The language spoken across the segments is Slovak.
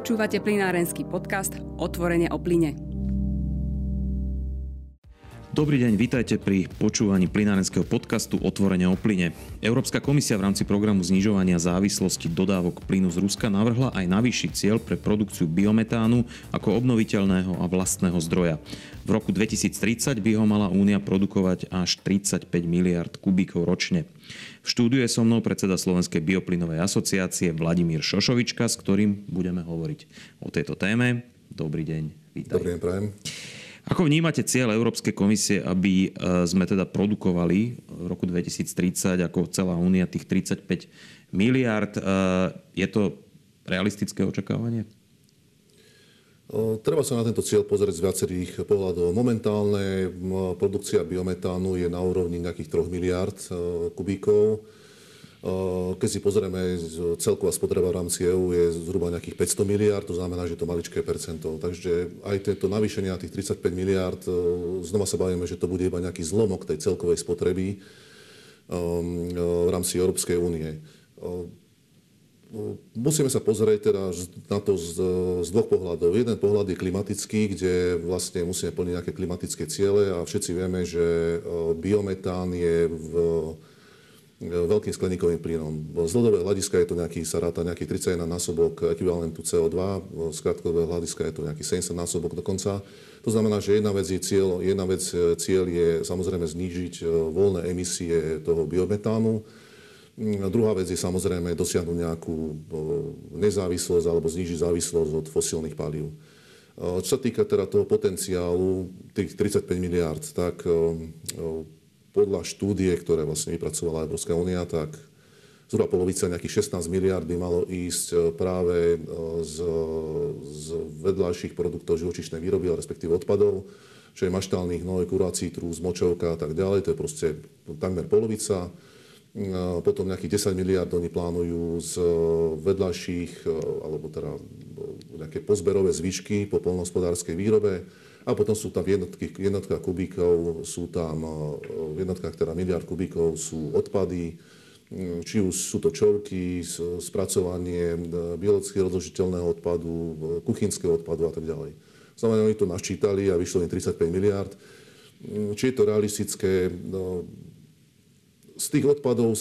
Počúvate plynárenský podcast Otvorene o plyne. Dobrý deň, vítajte pri počúvaní plynárenského podcastu Otvorene o plyne. Európska komisia v rámci programu znižovania závislosti dodávok plynu z Ruska navrhla aj navýšiť cieľ pre produkciu biometánu ako obnoviteľného a vlastného zdroja. V roku 2030 by ho mala Únia produkovať až 35 miliard kubíkov ročne. V štúdiu je so mnou predseda Slovenskej bioplynovej asociácie Vladimír Šošovička, s ktorým budeme hovoriť o tejto téme. Dobrý deň, vítaj. Dobrý deň, prajem. Ako vnímate cieľ Európskej komisie, aby sme teda produkovali v roku 2030 ako celá Únia tých 35 miliard? Je to realistické očakávanie? Treba sa na tento cieľ pozrieť z viacerých pohľadov. Momentálne produkcia biometánu je na úrovni nejakých 3 miliárd kubíkov. Keď si pozrieme, celková spotreba v rámci EÚ je zhruba nejakých 500 miliárd, to znamená, že je to maličké percento. Takže aj tieto navýšenie na tých 35 miliárd, znova sa bavíme, že to bude iba nejaký zlomok tej celkovej spotreby v rámci Európskej únie. Musíme sa pozrieť teda na to z dvoch pohľadov. Jeden pohľad je klimatický, kde vlastne musíme plniť nejaké klimatické ciele a všetci vieme, že biometán je veľkým skleníkovým plynom. Z dlhodobého hľadiska je to nejaký 31 násobok ekvivalentu CO2, z krátkodobého hľadiska je to nejaký 70 násobok dokonca. To znamená, že jedna vec cieľ je samozrejme znížiť voľné emisie toho biometánu. Druhá vec je samozrejme dosiahnuť nejakú nezávislosť alebo znížiť závislosť od fosílnych palív. Čo sa týka teda toho potenciálu, tých 35 miliárd, tak podľa štúdie, ktoré vlastne vypracovala Európska únia, tak zhruba polovica, nejakých 16 miliárd by malo ísť práve z vedľajších produktov živočíšnej výroby, respektíve odpadov, čo je maštálny hnoj, kuráci, trús, močovka a tak ďalej. To je proste takmer polovica. Potom nejakých 10 miliárd oni plánujú z vedľajších, alebo teda nejaké pozberové zvyšky po poľnohospodárskej výrobe. A potom sú tam v jednotkách miliárd kubíkov sú odpady, či už sú to čovky, spracovanie biologicky rozložiteľného odpadu, kuchynského odpadu a tak ďalej. Znamená, oni to načítali a vyšlo im 35 miliárd. Či je to realistické? Z tých odpadov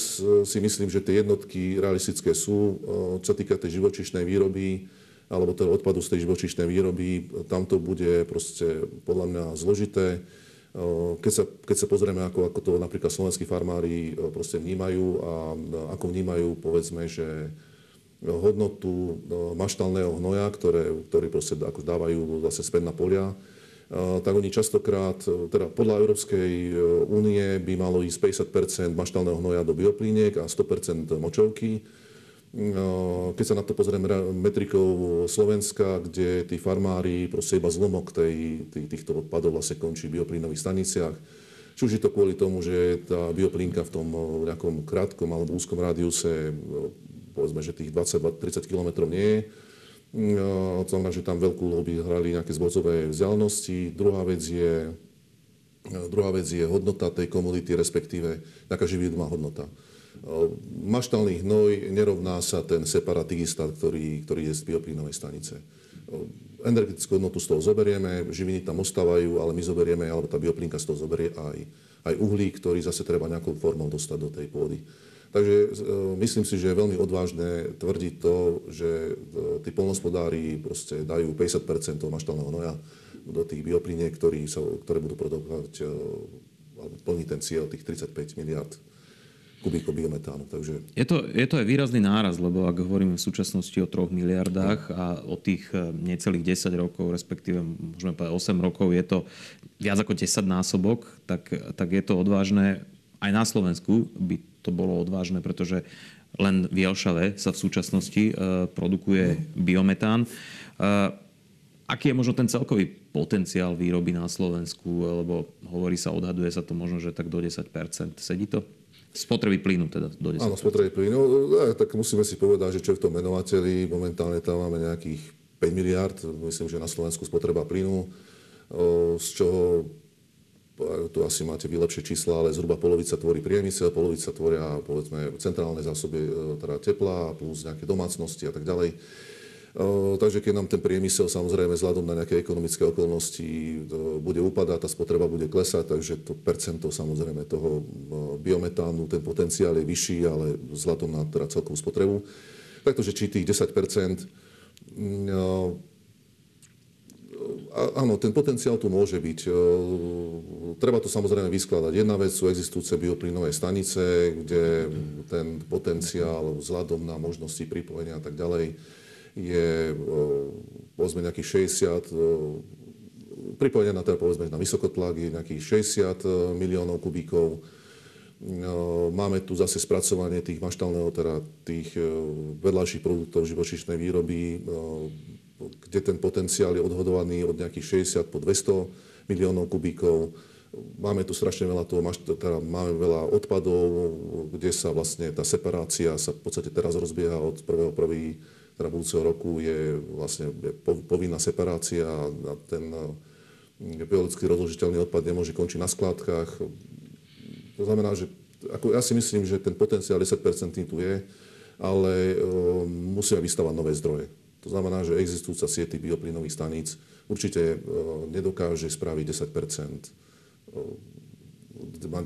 si myslím, že tie jednotky realistické sú. Čo sa týka tej živočíšnej výroby, alebo toho odpadu z tej živočíšnej výroby, tam to bude proste podľa mňa zložité. Keď sa pozrieme, ako to napríklad slovenskí farmári proste vnímajú a ako vnímajú, povedzme, že hodnotu maštálneho hnoja, ktorý proste ako dávajú zase späť na polia, tak oni častokrát, teda podľa Európskej únie by malo ísť 50% maštálneho hnoja do bioplíniek a 100% močovky. Keď sa na to pozrieme metrikou Slovenska, kde tí farmári proste iba zlomok týchto odpadov vlastne končí v bioplínových staniciach. Či už je to kvôli tomu, že tá bioplínka v tom nejakom krátkom alebo úzkom rádiuse, povedzme, že tých 20-30 km nie je. To znamená, že tam veľkú lobby hrali nejaké zbodzové vzdialenosti. Druhá vec je hodnota tej komodity, respektíve nejaká živivná hodnota. Maštálny hnoj nerovná sa ten separatista, ktorý je z bioplynovej stanice. Energetickú hodnotu z toho zoberieme, živiny tam ostávajú, ale my zoberieme, alebo tá bioplynka z toho zoberie aj uhlík, ktorý zase treba nejakou formou dostať do tej pôdy. Takže myslím si, že je veľmi odvážne tvrdiť to, že tí poľnohospodári proste dajú 50% maštálneho hnoja do tých biopliniek, ktoré budú produkovať alebo plniť ten cieľ tých 35 miliard kubíkov biometánu. Takže je to aj výrazný náraz, lebo ak hovoríme v súčasnosti o 3 miliardách a o tých necelých 10 rokov, respektíve môžeme povedať 8 rokov, je to viac ako 10 násobok, tak je to odvážne. Aj na Slovensku by to bolo odvážne, pretože len v Jelšave sa v súčasnosti produkuje biometán. Aký je možno ten celkový potenciál výroby na Slovensku? Lebo hovorí sa, odhaduje sa to možno, že tak do 10%. Sedí to? Spotreby plynu teda do 10%. Áno, spotreby plynu. Tak musíme si povedať, že čo je v tom menovateli. Momentálne tam máme nejakých 5 miliard. Myslím, že na Slovensku spotreba plynu, z čoho tu asi máte vy lepšie čísla, ale zhruba polovica tvorí priemysel, polovica tvoria, povedzme, centrálne zásoby teda tepla, plus nejaké domácnosti a tak ďalej. Takže keď nám ten priemysel samozrejme vzhľadom na nejaké ekonomické okolnosti bude upadať, tá spotreba bude klesať, takže to percento samozrejme toho biometánu, ten potenciál je vyšší, ale vzhľadom na teda celkovú spotrebu. Takže či tých 10%, áno, ten potenciál tu môže byť. Treba to samozrejme vyskladať. Jedna vec sú existujúce bioplynové stanice, kde ten potenciál vzhľadom na možnosti pripojenia a tak ďalej je povedzme nejakých 60, pripojenia na teda povedzme na vysokotlak je nejakých 60 miliónov kubíkov. Máme tu zase spracovanie tých maštálneho, teda tých vedľajších produktov živočíšnej výroby, kde ten potenciál je odhodovaný od nejakých 60 po 200 miliónov kubíkov. Máme tu strašne veľa toho, teda máme veľa odpadov, kde sa vlastne tá separácia sa v podstate teraz rozbieha od 1.1. teda budúceho roku je vlastne povinná separácia a ten biologicky rozložiteľný odpad nemôže končiť na skládkach. To znamená, že ako ja si myslím, že ten potenciál 10% tu je, ale musíme vystavať nové zdroje. To znamená, že existujúca sieti bioplynových staníc určite nedokáže spraviť 10%,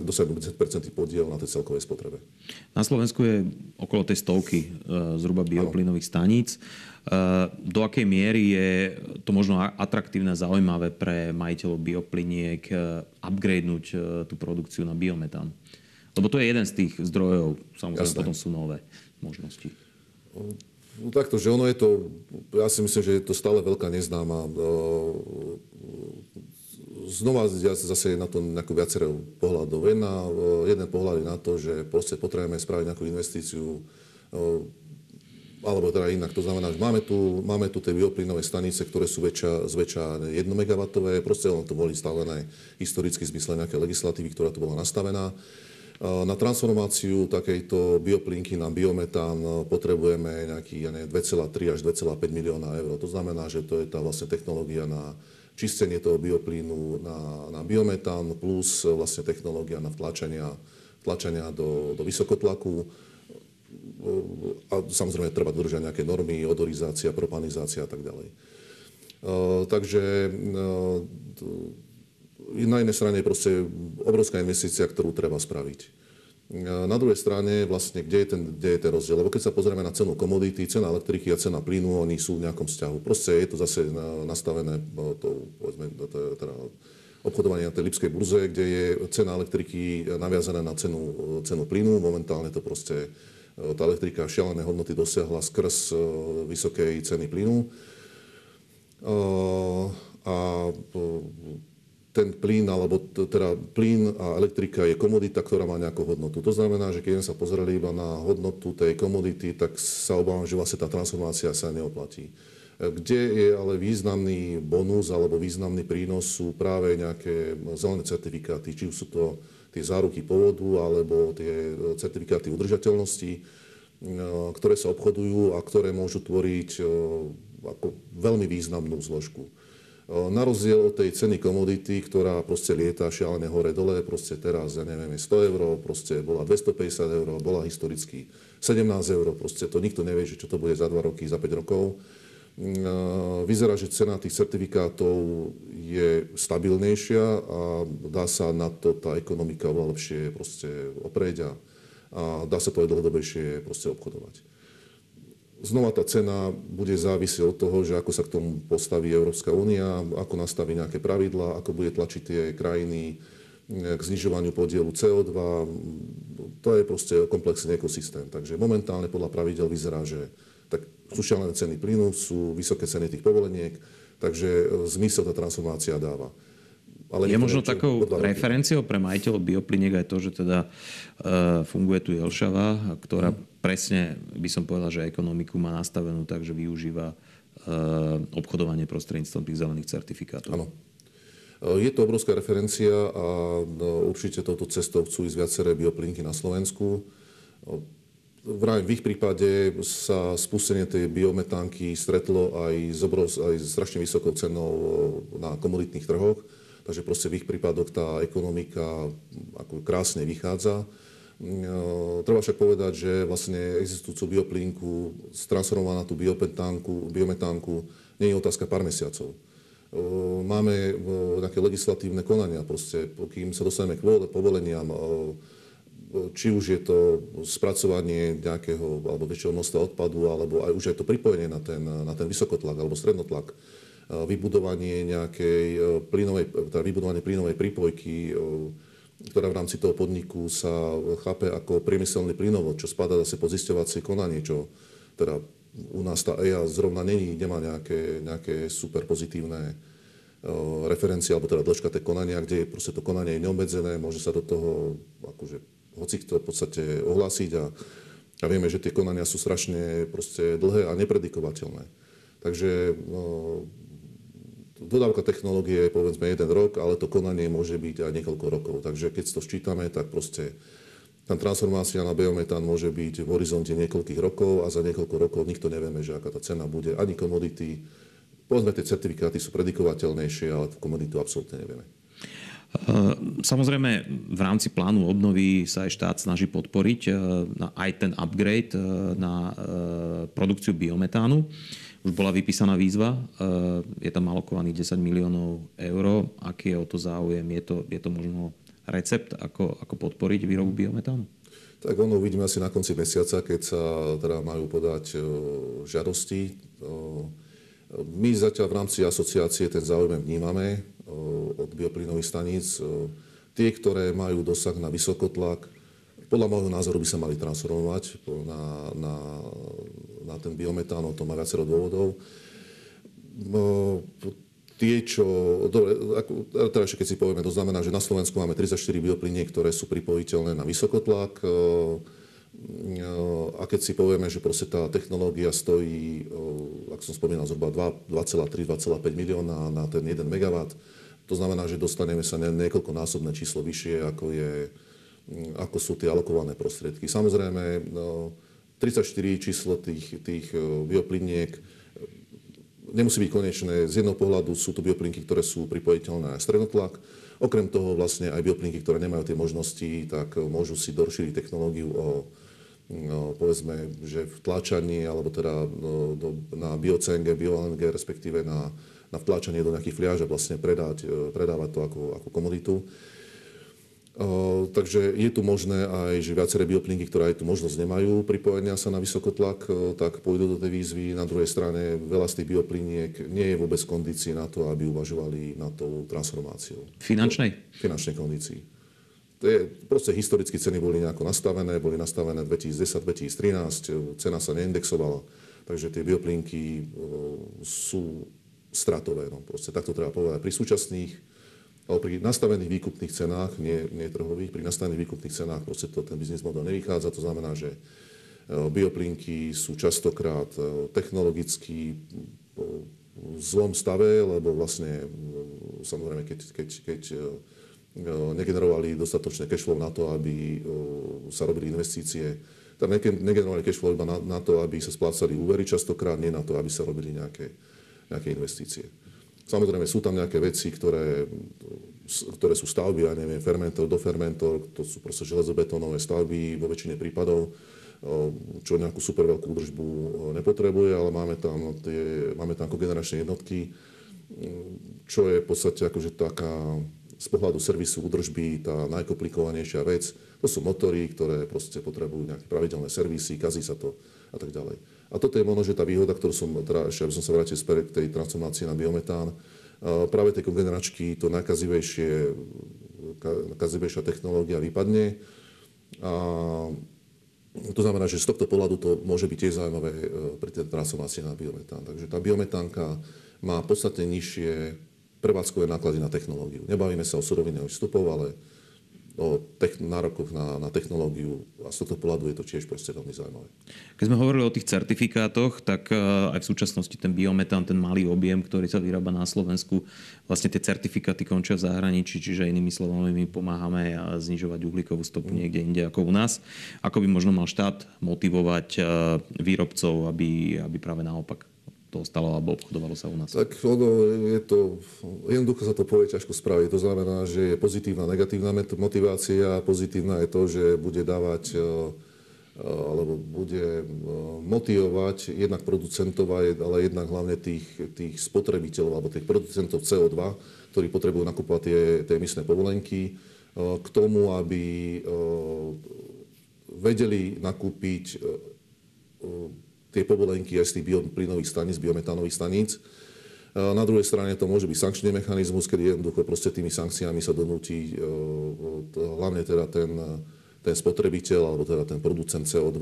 dosiahnuť 10% podiel na tej celkovej spotrebe. Na Slovensku je okolo tej 100 zhruba bioplynových staníc. Do akej miery je to možno atraktívne a zaujímavé pre majiteľov biopliniek upgradenúť tú produkciu na biometán? Lebo to je jeden z tých zdrojov, samozrejme. Jasné. Potom sú nové možnosti. No takto, že ono je to, ja si myslím, že je to stále veľká neznáma. Znova ja zase na to nejakú viacero pohľadov. Jeden pohľad je na to, že proste potrebujeme spraviť nejakú investíciu, alebo teda inak. To znamená, že máme tu tie bioplynové stanice, ktoré sú zväčša 1 megawattové. Proste len to boli stanovené historicky zmysle nejaké legislatívy, ktorá tu bola nastavená. Na transformáciu takejto bioplynky na biometán potrebujeme nejaký 2,3 až 2,5 milióna eur. To znamená, že to je tá vlastne technológia na čistenie toho bioplynu na biometán plus vlastne technológia na vtlačenia do vysokotlaku. A samozrejme treba dodržať nejaké normy, odorizácia, propanizácia a tak ďalej. Takže na jednej strane je proste obrovská investícia, ktorú treba spraviť. Na druhej strane vlastne, kde je ten rozdiel? Lebo keď sa pozrieme na cenu komodity, cena elektriky a cena plynu, oni sú v nejakom vzťahu. Proste je to zase nastavené obchodovanie na tej Lipskej burze, kde je cena elektriky naviazaná na cenu plynu. Momentálne to proste tá elektrika šialené hodnoty dosiahla skrz vysokej ceny plynu. A ten plyn, alebo teda plyn a elektrika je komodita, ktorá má nejakú hodnotu. To znamená, že keď sa pozreli iba na hodnotu tej komodity, tak sa obávam, že vlastne tá transformácia sa neoplatí. Kde je ale významný bonus alebo významný prínos sú práve nejaké zelené certifikáty, či sú to tie záruky pôvodu alebo tie certifikáty udržateľnosti, ktoré sa obchodujú a ktoré môžu tvoriť ako veľmi významnú zložku. Na rozdiel od tej ceny komodity, ktorá proste lieta šialené hore-dole, proste teraz, ja neviem, 100 eur, proste bola 250 eur, bola historicky 17 eur, proste to nikto nevie, že čo to bude za 2 roky, za 5 rokov. Vyzerá, že cena tých certifikátov je stabilnejšia a dá sa na to tá ekonomika oveľa lepšie proste oprieť a dá sa to aj dlhodobejšie proste obchodovať. Znova tá cena bude závisieť od toho, že ako sa k tomu postaví Európska únia, ako nastaví nejaké pravidlá, ako bude tlačiť tie krajiny k znižovaniu podielu CO2. To je proste komplexný ekosystém. Takže momentálne podľa pravidel vyzerá, že tak sú šialené ceny plynu, sú vysoké ceny tých povoleniek, takže zmysel tá transformácia dáva. Ale je možno takou referenciou pre majiteľov biopliniek aj to, že teda funguje tu Jelšava, ktorá presne, by som povedal, že ekonomiku má nastavenú tak, že využíva obchodovanie prostredníctvom tých zelených certifikátov. Áno. Je to obrovská referencia a určite touto cestou chcú ísť viaceré bioplinky na Slovensku. V ich prípade sa spustenie tej biometánky stretlo aj s strašne vysokou cenou na komoditných trhoch. Takže proste v ich prípadoch tá ekonomika ako krásne vychádza. Treba však povedať, že vlastne existujúcu bioplínku stransformovaná na tú biometánku nie je otázka pár mesiacov. Máme také legislatívne konania, proste, kým sa dostaneme k povoleniam, či už je to spracovanie nejakého alebo väčšieho množstva odpadu, alebo aj už je to pripojenie na ten vysokotlak alebo strednotlak, vybudovanie nejakej plynovej prípojky, ktorá v rámci toho podniku sa chápe ako priemyselný plynovod, čo spadá zase pod zisťovacie konanie, čo teda u nás tá EIA zrovna nemá nejaké super pozitívne referencie, alebo teda dĺžka tej konania, kde proste to konanie je neobmedzené, môže sa do toho akože hocikto v podstate ohlásiť a vieme, že tie konania sú strašne proste dlhé a nepredikovateľné. Takže dodávka technológie je povedzme 1 rok, ale to konanie môže byť aj niekoľko rokov. Takže keď to sčítame, tak proste tam transformácia na biometán môže byť v horizonte niekoľkých rokov a za niekoľko rokov nikto nevieme, že aká tá cena bude, ani komodity. Povedzme, tie certifikáty sú predikovateľnejšie, ale komoditu absolútne nevieme. Samozrejme, v rámci plánu obnovy sa aj štát snaží podporiť aj ten upgrade na produkciu biometánu. Už bola vypísaná výzva, je tam alokovaných 10 miliónov eur. Aký je o to záujem? Je to možno recept, ako podporiť výrobu biometánu? Tak ono uvidíme asi na konci mesiaca, keď sa teda majú podať žiadosti. My zatiaľ v rámci asociácie ten záujem vnímame od bioplynových staníc. Tie, ktoré majú dosah na vysokotlak, podľa môjho názoru by sa mali transformovať na ten biometán, o tom má viacero dôvodov. Tie, čo... Dobre, teda ešte keď si povieme, to znamená, že na Slovensku máme 34 bioplynie, ktoré sú pripojiteľné na vysokotlak. A keď si povieme, že proste tá technológia stojí, ako som spomínal, zhruba 2,3-2,5 milióna na ten 1 megawatt, to znamená, že dostaneme sa niekoľkonásobné číslo vyššie, ako sú tie alokované prostriedky. Samozrejme, 34 číslo tých biopliniek nemusí byť konečné. Z jedného pohľadu sú tu bioplinky, ktoré sú pripojiteľné na strednotlak. Okrem toho vlastne aj bioplinky, ktoré nemajú tie možnosti, tak môžu si doršíriť technológiu o, povedzme, že vtláčanie, alebo teda na bio-CNG, bio-LNG, respektíve na vtláčanie do nejakých fliaž a vlastne predávať to ako komoditu. Takže je tu možné aj, že viaceré bioplinky, ktoré aj tu možnosť nemajú pripojenia sa na vysokotlak, tak pôjdu do tej výzvy. Na druhej strane veľa z tých biopliniek nie je vôbec kondícii na to, aby uvažovali nad tou transformáciou. Finančnej? Finančnej kondícii. Proste historicky ceny boli nejako nastavené. Boli nastavené 2010, 2013, cena sa neindexovala. Takže tie bioplinky sú stratové. No, proste takto treba povedať. Pri súčasných ale pri nastavených výkupných cenách, nie trhových, pri nastavených výkupných cenách proste ten biznis model nevychádza. To znamená, že bioplinky sú častokrát technologicky v zlom stave, lebo vlastne, samozrejme, keď negenerovali dostatočné cashflow na to, aby sa robili investície, tak negenerovali cashflow iba na to, aby sa splácali úvery častokrát, nie na to, aby sa robili nejaké investície. Samozrejme, sú tam nejaké veci, ktoré sú stavby, ja neviem, fermentor, dofermentor, to sú proste železobetónové stavby vo väčšine prípadov, čo nejakú super veľkú údržbu nepotrebuje, ale máme tam kogeneračné jednotky, čo je v podstate akože taká, z pohľadu servisu údržby, tá najkomplikovanejšia vec. To sú motory, ktoré proste potrebujú nejaké pravidelné servisy, kazí sa to a tak ďalej. A toto je možno, že tá výhoda, ktorú som, teda ešte aby som sa vrátil späť k tej transformácii na biometán, práve tie kogeneračky, to najkazivejšia technológia vypadne. A to znamená, že z tohto pohľadu to môže byť tiež zaujímavé pri tej transformácii na biometán. Takže tá biometánka má podstatne nižšie prevádzkové náklady na technológiu. Nebavíme sa o surovinách vstupov, ale o nárokoch na technológiu a z tohto pohľadu je to tiež proste veľmi zaujímavé. Keď sme hovorili o tých certifikátoch, tak aj v súčasnosti ten biometán, ten malý objem, ktorý sa vyrába na Slovensku, vlastne tie certifikáty končia v zahraničí, čiže inými slovami my pomáhame znižovať uhlíkovú stopu niekde inde ako u nás. Ako by možno mal štát motivovať výrobcov, aby práve naopak toho stalo alebo obchodovalo sa u nás? Tak je to, jednoducho sa to povie, ťažko spraviť. To znamená, že je pozitívna, negatívna motivácia. Pozitívna je to, že bude dávať alebo bude motivovať jednak producentov, ale jednak hlavne tých spotrebiteľov alebo tých producentov CO2, ktorí potrebujú nakupovať tie emisné povolenky, k tomu, aby vedeli nakúpiť tie povolenky aj z tých bioplynových staníc, biometánových staníc. Na druhej strane to môže byť sankčný mechanizmus, kedy jednoducho proste tými sankciami sa donúti hlavne teda ten spotrebiteľ alebo teda ten producent CO2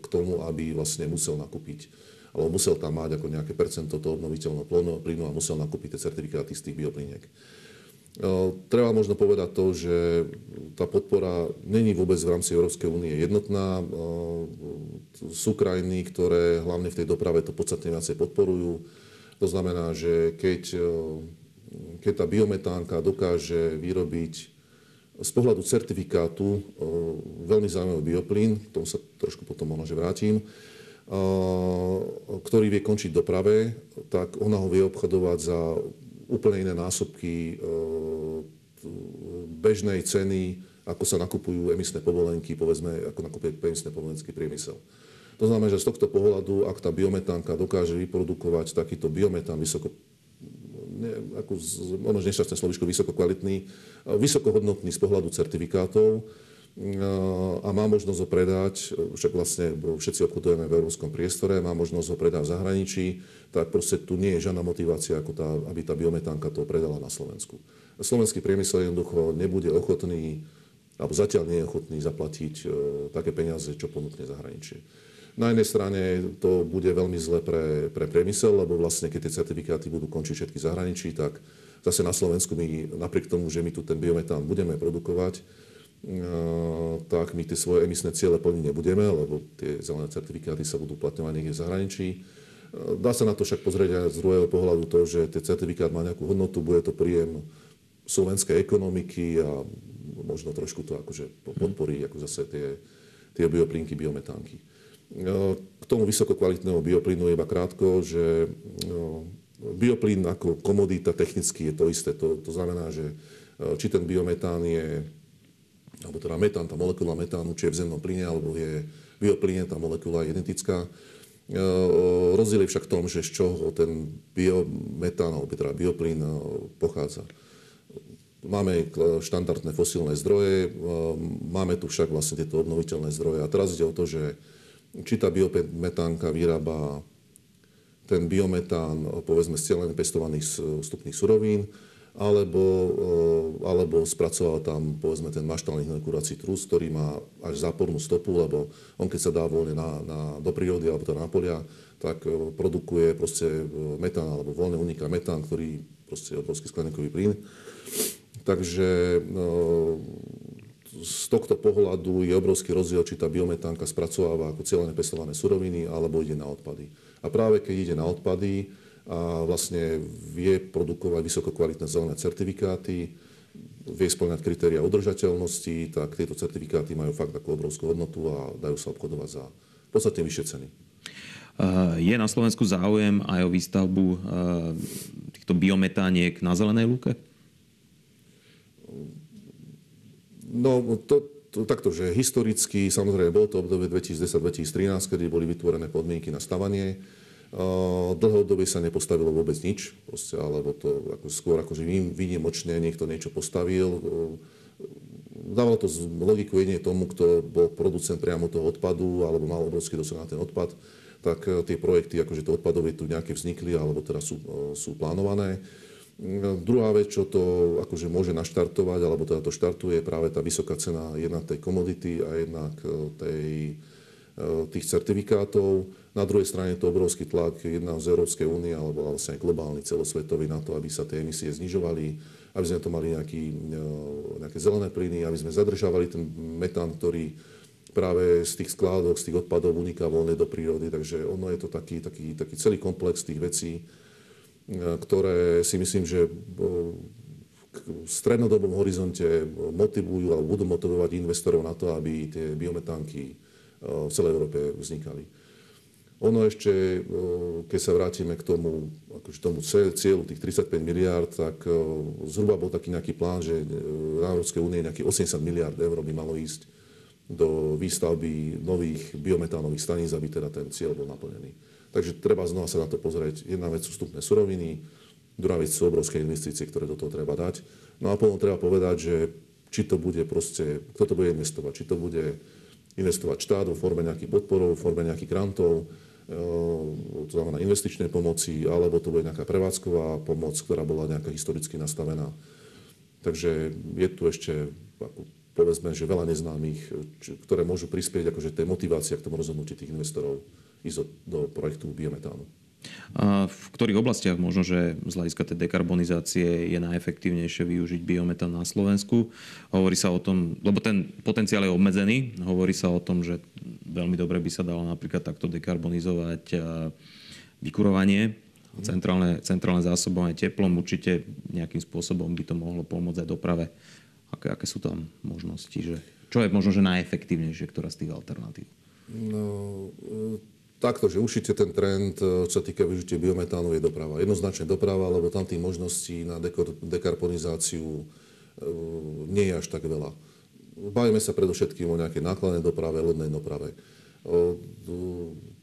k tomu, aby vlastne musel nakúpiť, alebo musel tam mať ako nejaké percento toho obnoviteľného plynu a musel nakúpiť tie certifikáty z tých biopliniek. Treba možno povedať to, že tá podpora není vôbec v rámci Európskej únie jednotná. Sú krajiny, ktoré hlavne v tej doprave to podstatne viacej podporujú. To znamená, že keď tá biometánka dokáže vyrobiť z pohľadu certifikátu veľmi zaujímavý bioplín, k tomu sa trošku potom možno, že vrátim, ktorý vie končiť v doprave, tak ona ho vie obchodovať za úplne iné násobky bežnej ceny, ako sa nakupujú emisné povolenky, povedzme, ako nakupuje emisné povolenky priemysel. To znamená, že z tohto pohľadu, ak tá biometánka dokáže vyprodukovať takýto biometán vysoko kvalitný, vysokohodnotný z pohľadu certifikátov a má možnosť ho predať, však vlastne všetci obchodujeme v európskom priestore, má možnosť ho predať v zahraničí, tak proste tu nie je žiadna motivácia, ako aby tá biometánka to predala na Slovensku. Slovenský priemysel jednoducho nebude ochotný, alebo zatiaľ nie je ochotný zaplatiť také peniaze, čo ponúkne zahraničie. Na jednej strane to bude veľmi zle pre priemysel, lebo vlastne keď tie certifikáty budú končiť všetky zahraničí, tak zase na Slovensku my, napriek tomu, že my tu ten biometán budeme produkovať, tak my tie svoje emisné ciele plniť nebudeme, lebo tie zelené certifikáty sa budú uplatňovať niekde v zahraničí. Dá sa na to však pozrieť aj z druhého pohľadu to, že ten certifikát má nejakú hodnotu, bude to príjem slovenskej ekonomiky a možno trošku to akože podporí ako zase tie bioplynky, biometánky. K tomu vysokokvalitného bioplynu je iba krátko, že bioplyn ako komodita technicky je to isté. To znamená, že či ten biometán je alebo teda metán, tá molekula metánu, či je v zemnom plyne, alebo je v bioplyne, tá molekula je identická. Rozdiel je však v tom, že z čoho ten biometán, alebo teda bioplyn pochádza. Máme štandardné fosílne zdroje, máme tu však vlastne tieto obnoviteľné zdroje. A teraz ide o to, že či tá biometánka vyrába ten biometán, povedzme, z cieľene pestovaných vstupných surovín, alebo spracoval tam, povedzme, ten maštálny kurací trus, ktorý má až zápornú stopu, lebo on, keď sa dá voľne do prírody alebo na polia, tak produkuje proste metán, alebo voľne uniká metán, ktorý proste je obrovský skleníkový plyn. Takže z tohto pohľadu je obrovský rozdiel, či tá biometánka spracováva ako cieľene pestované suroviny, alebo ide na odpady. A práve keď ide na odpady, a vlastne vie produkovať vysokokvalitné zelené certifikáty, vie spĺňať kritéria udržateľnosti, tak tieto certifikáty majú fakt takú obrovskú hodnotu a dajú sa obchodovať za podstatne vyššie ceny. Je na Slovensku záujem aj o výstavbu týchto biometániek na zelenej lúke? No, takto, že historicky, samozrejme, bolo to obdobie 2010-2013, kedy boli vytvorené podmienky na stavanie. Dlhodobie sa nepostavilo vôbec nič, proste, alebo to ako, skôr akože výnimočne niekto niečo postavil. Dávalo to logiku jedine tomu, kto bol producent priamo toho odpadu, alebo mal obrovský dosah na ten odpad, tak tie projekty, akože to odpadové tu nejaké vznikli, alebo teraz sú plánované. Druhá vec, čo to akože môže naštartovať, alebo teda to štartuje, je práve tá vysoká cena jednak tej komodity a jednak tých certifikátov. Na druhej strane to obrovský tlak jedna z Európskej únie, alebo vlastne globálny, celosvetový, na to, aby sa tie emisie znižovali, aby sme to mali nejaké zelené plyny, aby sme zadržávali ten metán, ktorý práve z tých skládok, z tých odpadov uniká voľne do prírody. Takže ono je to taký celý komplex tých vecí, ktoré si myslím, že v strednodobom horizonte motivujú alebo budú motivovať investorov na to, aby tie biometánky v celej Európe vznikali. Ono ešte, keď sa vrátime k tomu, akože tomu cieľu tých 35 miliárd, tak zhruba bol taký nejaký plán, že na Európskej únie nejakých 80 miliárd eur by malo ísť do výstavby nových biometánových staníc, aby teda ten cieľ bol naplnený. Takže treba znova sa na to pozrieť. Jedna vec sú vstupné suroviny, druhá vec sú obrovské investície, ktoré do toho treba dať. No a potom treba povedať, že či to bude proste, kto to bude investovať, či to bude investovať štát vo forme nejakých podporov, vo forme nejakých grantov, to znamená investičnej pomoci, alebo to bude nejaká prevádzková pomoc, ktorá bola nejaká historicky nastavená. Takže je tu ešte, povedzme, že veľa neznámych, ktoré môžu prispieť akože tej motivácie k tomu rozhodnutí tých investorov ísť do projektu biometánu. A v ktorých oblastiach možno, že z hľadiska tej dekarbonizácie je najefektívnejšie využiť biometán na Slovensku? Hovorí sa o tom, lebo ten potenciál je obmedzený, hovorí sa o tom, že veľmi dobre by sa dalo napríklad takto dekarbonizovať vykurovanie, centrálne zásobovanie teplom, určite nejakým spôsobom by to mohlo pomôcť aj doprave. Aké sú tam možnosti? Čo je možno, že najefektívnejšie, ktorá z tých alternatív? No, takto, že určite ten trend, čo sa týka využitia biometánu, je doprava. Jednoznačne doprava, lebo tam tých možností na dekarbonizáciu nie je až tak veľa. Bavíme sa predovšetkým o nejakej nákladnej doprave, lodnej doprave.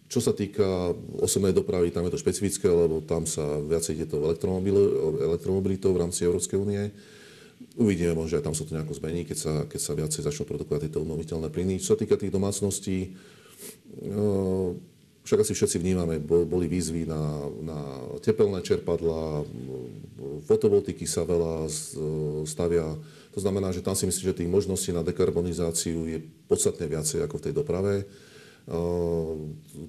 Čo sa týka osobnej dopravy, tam je to špecifické, lebo tam sa viacej ide to elektromobilitou v rámci Európskej únie. Uvidíme, možno aj tam sa to nejako zmení, keď sa viacej začnú produkovať tieto obnoviteľné plyny. Čo sa týka tých domácností, však asi všetci vnímame, boli výzvy na tepelné čerpadlá, fotovoltiky sa veľa stavia. To znamená, že tam si myslím, že tých možností na dekarbonizáciu je podstatne viacej ako v tej doprave.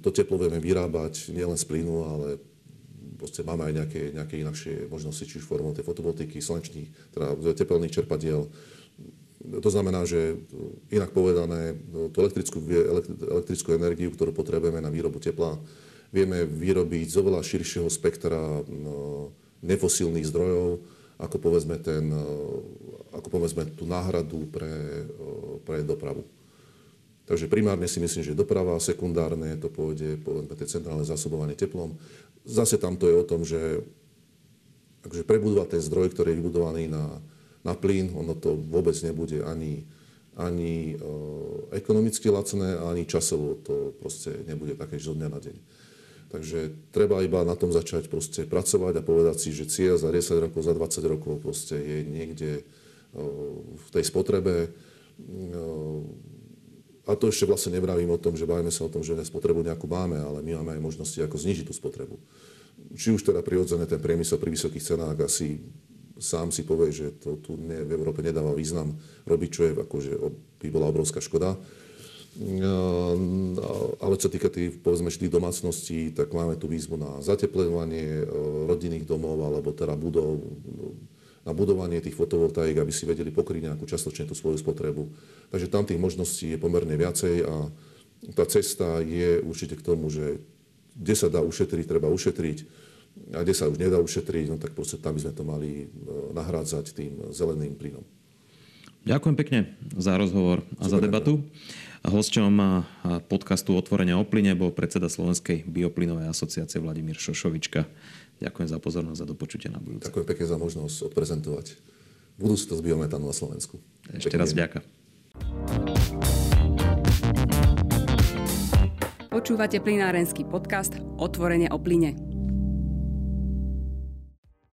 To teplo vieme vyrábať nielen z plynu, ale proste máme aj nejaké inakšie možnosti, či už formou tej fotovoltiky, slnečných, teda tepelných čerpadiel. To znamená, že inak povedané, tú elektrickú energiu, ktorú potrebujeme na výrobu tepla, vieme vyrobiť z oveľa širšieho spektra nefosílnych zdrojov, ako povedzme tú náhradu pre dopravu. Takže primárne si myslím, že doprava, sekundárne to pôjde, povedzme, tie centrálne zásobovanie teplom. Zase tamto je o tom, že akože prebudovať ten zdroj, ktorý je vybudovaný na plyn, ono to vôbec nebude ani ekonomicky lacné, ani časovo to proste nebude také zo dňa na deň. Takže treba iba na tom začať proste pracovať a povedať si, že cieľ za 10 rokov, za 20 rokov proste je niekde v tej spotrebe. A to ešte vlastne nebravím o tom, že bavíme sa o tom, že spotrebu nejakú máme, ale my máme aj možnosti, ako znižiť tú spotrebu. Či už teda prirodzené ten priemysel pri vysokých cenách asi sám si povie, že to tu v Európe nedáva význam robiť, čo je, akože by bola obrovská škoda. Ale čo týka tých, povedzme, tých domácností, tak máme tu výzvu na zateplovanie rodinných domov alebo teda budov, na budovanie tých fotovoltaík, aby si vedeli pokryť nejakú častočne tú svoju spotrebu. Takže tam tých možností je pomerne viacej a tá cesta je určite k tomu, že kde sa dá ušetriť, treba ušetriť. A kde sa už nedá ušetriť, no tak proste tam by sme to mali nahrádzať tým zeleným plynom. Ďakujem pekne za rozhovor a za debatu. Hosťom podcastu Otvorenie o plyne bol predseda Slovenskej bioplynovej asociácie Vladimír Šošovička. Ďakujem za pozornosť a do počutia na budúce. Ďakujem pekne za možnosť odprezentovať budúcnosť biometánu na Slovensku. Ešte raz ďakujem. Počúvate plynárenský podcast Otvorenie o plyne.